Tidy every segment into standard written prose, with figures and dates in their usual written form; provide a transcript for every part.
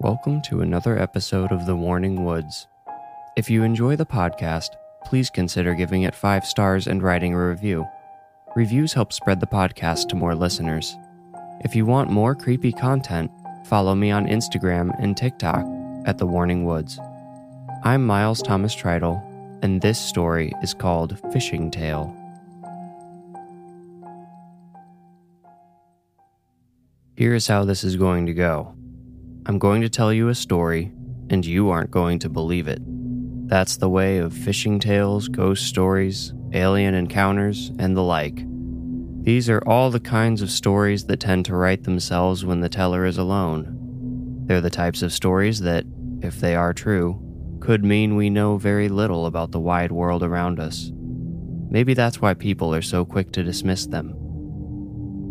Welcome to another episode of The Warning Woods. If you enjoy the podcast, please consider giving it 5 stars and writing a review. Reviews help spread the podcast to more listeners. If you want more creepy content, follow me on Instagram and TikTok at The Warning Woods. I'm Miles Thomas Tritle, and this story is called Fishing Tale. Here is how this is going to go. I'm going to tell you a story, and you aren't going to believe it. That's the way of fishing tales, ghost stories, alien encounters, and the like. These are all the kinds of stories that tend to write themselves when the teller is alone. They're the types of stories that, if they are true, could mean we know very little about the wide world around us. Maybe that's why people are so quick to dismiss them.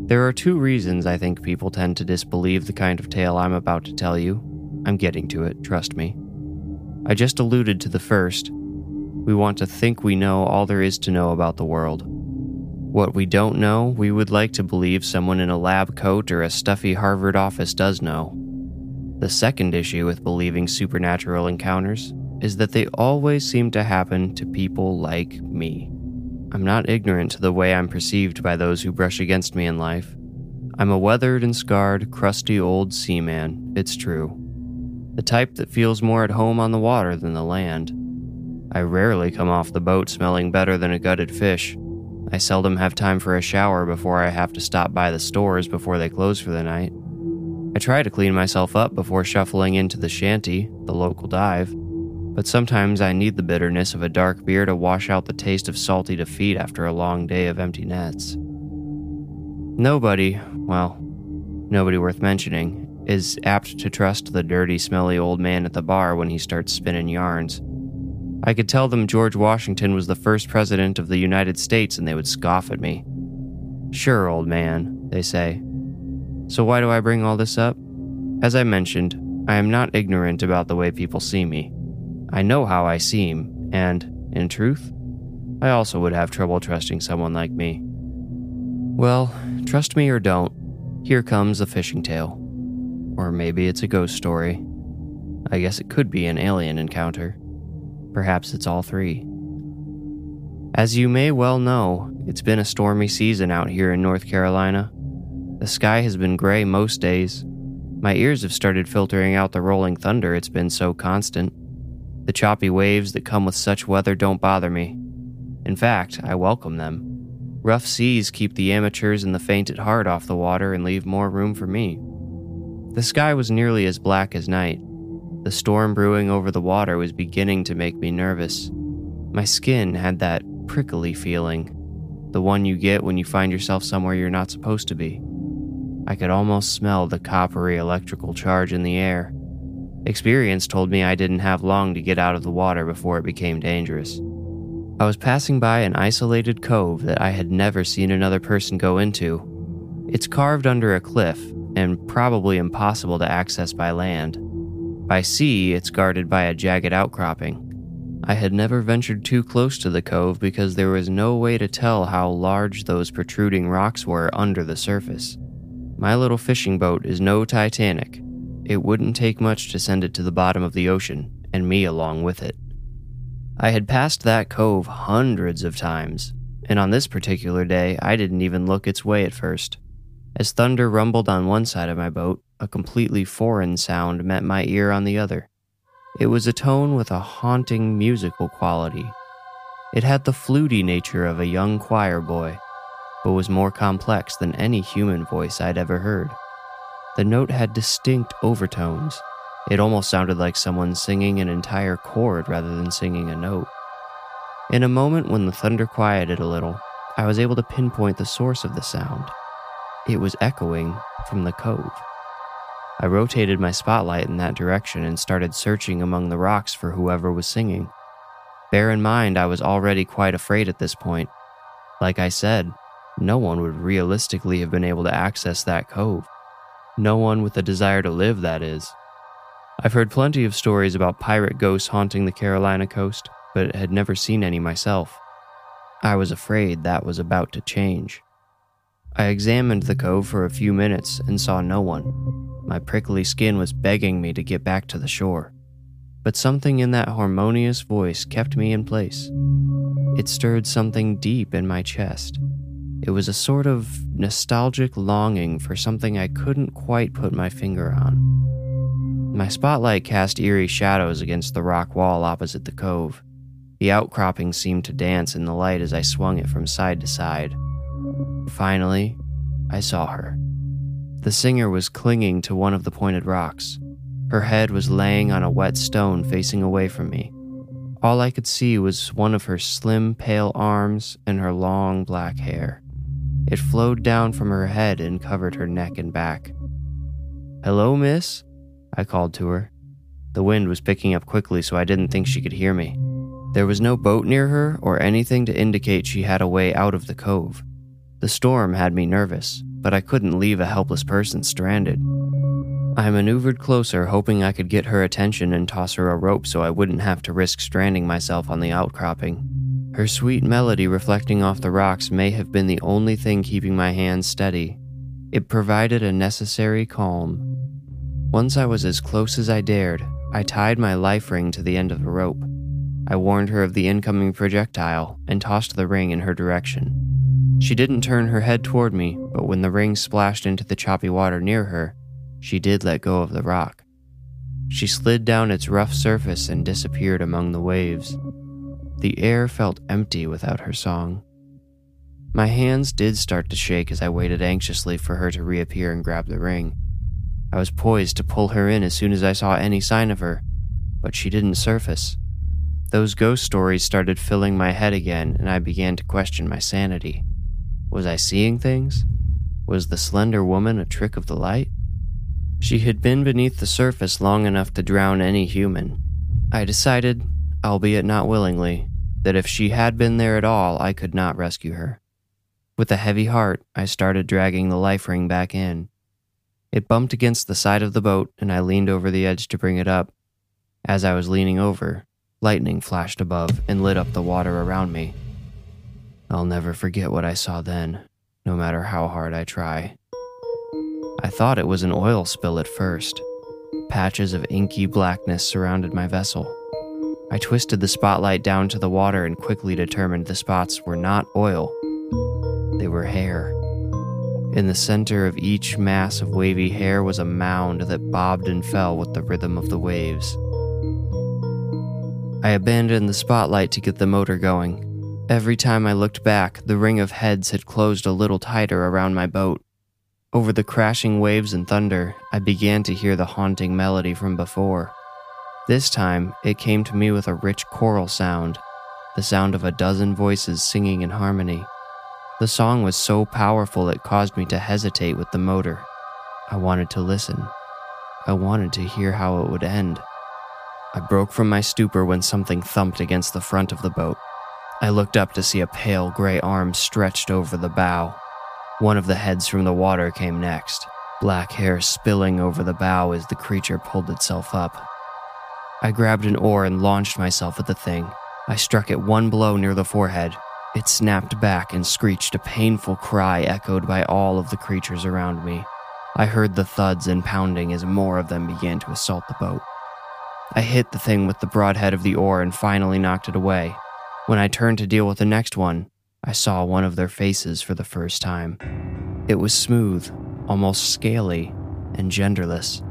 There are 2 reasons I think people tend to disbelieve the kind of tale I'm about to tell you. I'm getting to it, trust me. I just alluded to the first. We want to think we know all there is to know about the world. What we don't know, we would like to believe someone in a lab coat or a stuffy Harvard office does know. The second issue with believing supernatural encounters is that they always seem to happen to people like me. I'm not ignorant to the way I'm perceived by those who brush against me in life. I'm a weathered and scarred, crusty old seaman, it's true. The type that feels more at home on the water than the land. I rarely come off the boat smelling better than a gutted fish. I seldom have time for a shower before I have to stop by the stores before they close for the night. I try to clean myself up before shuffling into the shanty, the local dive. But sometimes I need the bitterness of a dark beer to wash out the taste of salty defeat after a long day of empty nets. Nobody worth mentioning, is apt to trust the dirty, smelly old man at the bar when he starts spinning yarns. I could tell them George Washington was the first president of the United States and they would scoff at me. "Sure, old man," they say. So why do I bring all this up? As I mentioned, I am not ignorant about the way people see me. I know how I seem, and, in truth, I also would have trouble trusting someone like me. Well, trust me or don't, here comes a fishing tale. Or maybe it's a ghost story. I guess it could be an alien encounter. Perhaps it's all 3. As you may well know, it's been a stormy season out here in North Carolina. The sky has been gray most days. My ears have started filtering out the rolling thunder, it's been so constant. The choppy waves that come with such weather don't bother me. In fact, I welcome them. Rough seas keep the amateurs and the faint at heart off the water and leave more room for me. The sky was nearly as black as night. The storm brewing over the water was beginning to make me nervous. My skin had that prickly feeling, the one you get when you find yourself somewhere you're not supposed to be. I could almost smell the coppery electrical charge in the air. Experience told me I didn't have long to get out of the water before it became dangerous. I was passing by an isolated cove that I had never seen another person go into. It's carved under a cliff and probably impossible to access by land. By sea, it's guarded by a jagged outcropping. I had never ventured too close to the cove because there was no way to tell how large those protruding rocks were under the surface. My little fishing boat is no Titanic. It wouldn't take much to send it to the bottom of the ocean, and me along with it. I had passed that cove hundreds of times, and on this particular day, I didn't even look its way at first. As thunder rumbled on one side of my boat, a completely foreign sound met my ear on the other. It was a tone with a haunting musical quality. It had the fluty nature of a young choir boy, but was more complex than any human voice I'd ever heard. The note had distinct overtones. It almost sounded like someone singing an entire chord rather than singing a note. In a moment when the thunder quieted a little, I was able to pinpoint the source of the sound. It was echoing from the cove. I rotated my spotlight in that direction and started searching among the rocks for whoever was singing. Bear in mind, I was already quite afraid at this point. Like I said, no one would realistically have been able to access that cove. No one with a desire to live, that is. I've heard plenty of stories about pirate ghosts haunting the Carolina coast, but had never seen any myself. I was afraid that was about to change. I examined the cove for a few minutes and saw no one. My prickly skin was begging me to get back to the shore. But something in that harmonious voice kept me in place. It stirred something deep in my chest. It was a sort of nostalgic longing for something I couldn't quite put my finger on. My spotlight cast eerie shadows against the rock wall opposite the cove. The outcropping seemed to dance in the light as I swung it from side to side. Finally, I saw her. The singer was clinging to one of the pointed rocks. Her head was laying on a wet stone facing away from me. All I could see was one of her slim, pale arms and her long, black hair. It flowed down from her head and covered her neck and back. "Hello, miss," I called to her. The wind was picking up quickly, so I didn't think she could hear me. There was no boat near her or anything to indicate she had a way out of the cove. The storm had me nervous, but I couldn't leave a helpless person stranded. I maneuvered closer, hoping I could get her attention and toss her a rope so I wouldn't have to risk stranding myself on the outcropping. Her sweet melody reflecting off the rocks may have been the only thing keeping my hands steady. It provided a necessary calm. Once I was as close as I dared, I tied my life ring to the end of the rope. I warned her of the incoming projectile and tossed the ring in her direction. She didn't turn her head toward me, but when the ring splashed into the choppy water near her, she did let go of the rock. She slid down its rough surface and disappeared among the waves. The air felt empty without her song. My hands did start to shake as I waited anxiously for her to reappear and grab the ring. I was poised to pull her in as soon as I saw any sign of her, but she didn't surface. Those ghost stories started filling my head again, and I began to question my sanity. Was I seeing things? Was the slender woman a trick of the light? She had been beneath the surface long enough to drown any human. I decided, albeit not willingly, that if she had been there at all, I could not rescue her. With a heavy heart, I started dragging the life ring back in. It bumped against the side of the boat, and I leaned over the edge to bring it up. As I was leaning over, lightning flashed above and lit up the water around me. I'll never forget what I saw then, no matter how hard I try. I thought it was an oil spill at first. Patches of inky blackness surrounded my vessel. I twisted the spotlight down to the water and quickly determined the spots were not oil. They were hair. In the center of each mass of wavy hair was a mound that bobbed and fell with the rhythm of the waves. I abandoned the spotlight to get the motor going. Every time I looked back, the ring of heads had closed a little tighter around my boat. Over the crashing waves and thunder, I began to hear the haunting melody from before. This time, it came to me with a rich choral sound, the sound of a dozen voices singing in harmony. The song was so powerful it caused me to hesitate with the motor. I wanted to listen. I wanted to hear how it would end. I broke from my stupor when something thumped against the front of the boat. I looked up to see a pale gray arm stretched over the bow. One of the heads from the water came next, black hair spilling over the bow as the creature pulled itself up. I grabbed an oar and launched myself at the thing. I struck it one blow near the forehead. It snapped back and screeched a painful cry echoed by all of the creatures around me. I heard the thuds and pounding as more of them began to assault the boat. I hit the thing with the broad head of the oar and finally knocked it away. When I turned to deal with the next one, I saw one of their faces for the first time. It was smooth, almost scaly, and genderless.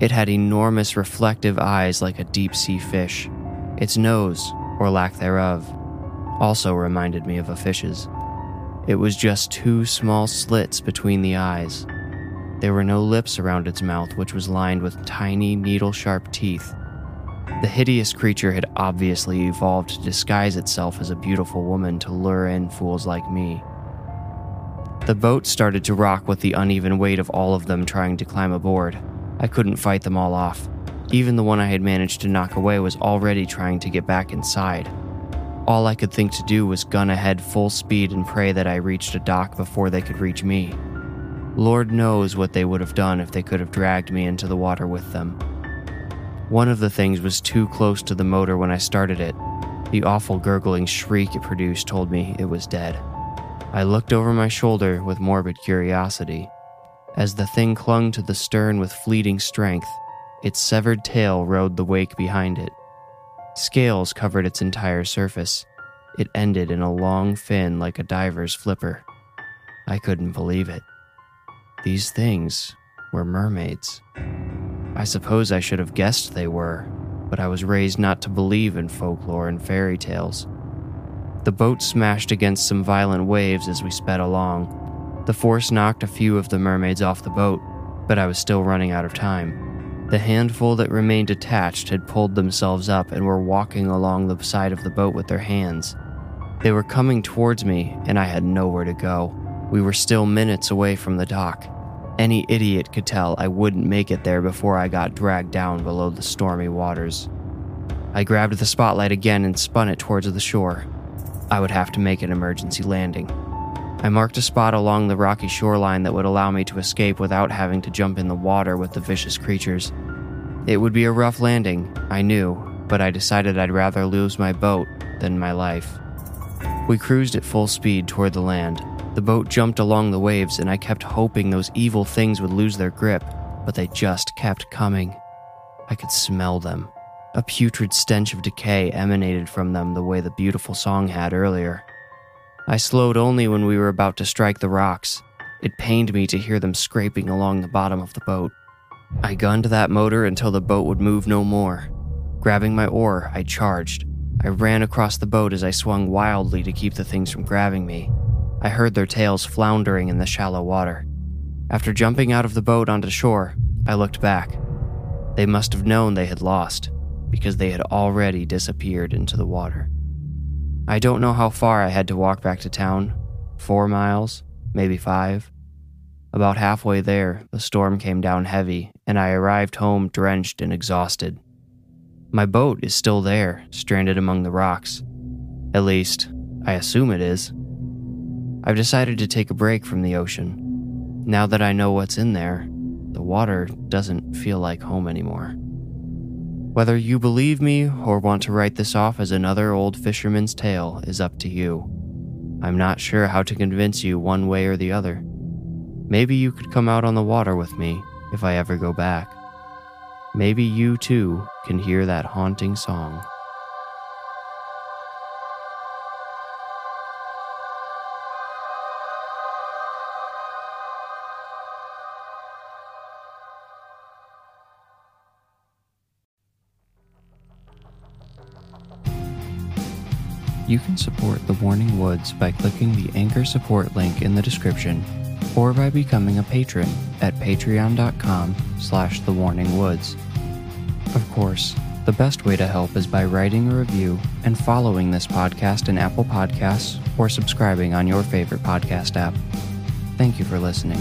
It had enormous reflective eyes like a deep-sea fish. Its nose, or lack thereof, also reminded me of a fish's. It was just two small slits between the eyes. There were no lips around its mouth, which was lined with tiny, needle-sharp teeth. The hideous creature had obviously evolved to disguise itself as a beautiful woman to lure in fools like me. The boat started to rock with the uneven weight of all of them trying to climb aboard. I couldn't fight them all off. Even the one I had managed to knock away was already trying to get back inside. All I could think to do was gun ahead full speed and pray that I reached a dock before they could reach me. Lord knows what they would have done if they could have dragged me into the water with them. One of the things was too close to the motor when I started it. The awful gurgling shriek it produced told me it was dead. I looked over my shoulder with morbid curiosity. As the thing clung to the stern with fleeting strength, its severed tail rode the wake behind it. Scales covered its entire surface. It ended in a long fin like a diver's flipper. I couldn't believe it. These things were mermaids. I suppose I should have guessed they were, but I was raised not to believe in folklore and fairy tales. The boat smashed against some violent waves as we sped along. The force knocked a few of the mermaids off the boat, but I was still running out of time. The handful that remained attached had pulled themselves up and were walking along the side of the boat with their hands. They were coming towards me, and I had nowhere to go. We were still minutes away from the dock. Any idiot could tell I wouldn't make it there before I got dragged down below the stormy waters. I grabbed the spotlight again and spun it towards the shore. I would have to make an emergency landing. I marked a spot along the rocky shoreline that would allow me to escape without having to jump in the water with the vicious creatures. It would be a rough landing, I knew, but I decided I'd rather lose my boat than my life. We cruised at full speed toward the land. The boat jumped along the waves, and I kept hoping those evil things would lose their grip, but they just kept coming. I could smell them. A putrid stench of decay emanated from them the way the beautiful song had earlier. I slowed only when we were about to strike the rocks. It pained me to hear them scraping along the bottom of the boat. I gunned that motor until the boat would move no more. Grabbing my oar, I charged. I ran across the boat as I swung wildly to keep the things from grabbing me. I heard their tails floundering in the shallow water. After jumping out of the boat onto shore, I looked back. They must have known they had lost, because they had already disappeared into the water. I don't know how far I had to walk back to town. 4 miles, maybe 5. About halfway there, the storm came down heavy, and I arrived home drenched and exhausted. My boat is still there, stranded among the rocks. At least, I assume it is. I've decided to take a break from the ocean. Now that I know what's in there, the water doesn't feel like home anymore. Whether you believe me or want to write this off as another old fisherman's tale is up to you. I'm not sure how to convince you one way or the other. Maybe you could come out on the water with me if I ever go back. Maybe you too can hear that haunting song. You can support The Warning Woods by clicking the Anchor support link in the description, or by becoming a patron at patreon.com/thewarningwoods. Of course, the best way to help is by writing a review and following this podcast in Apple Podcasts or subscribing on your favorite podcast app. Thank you for listening.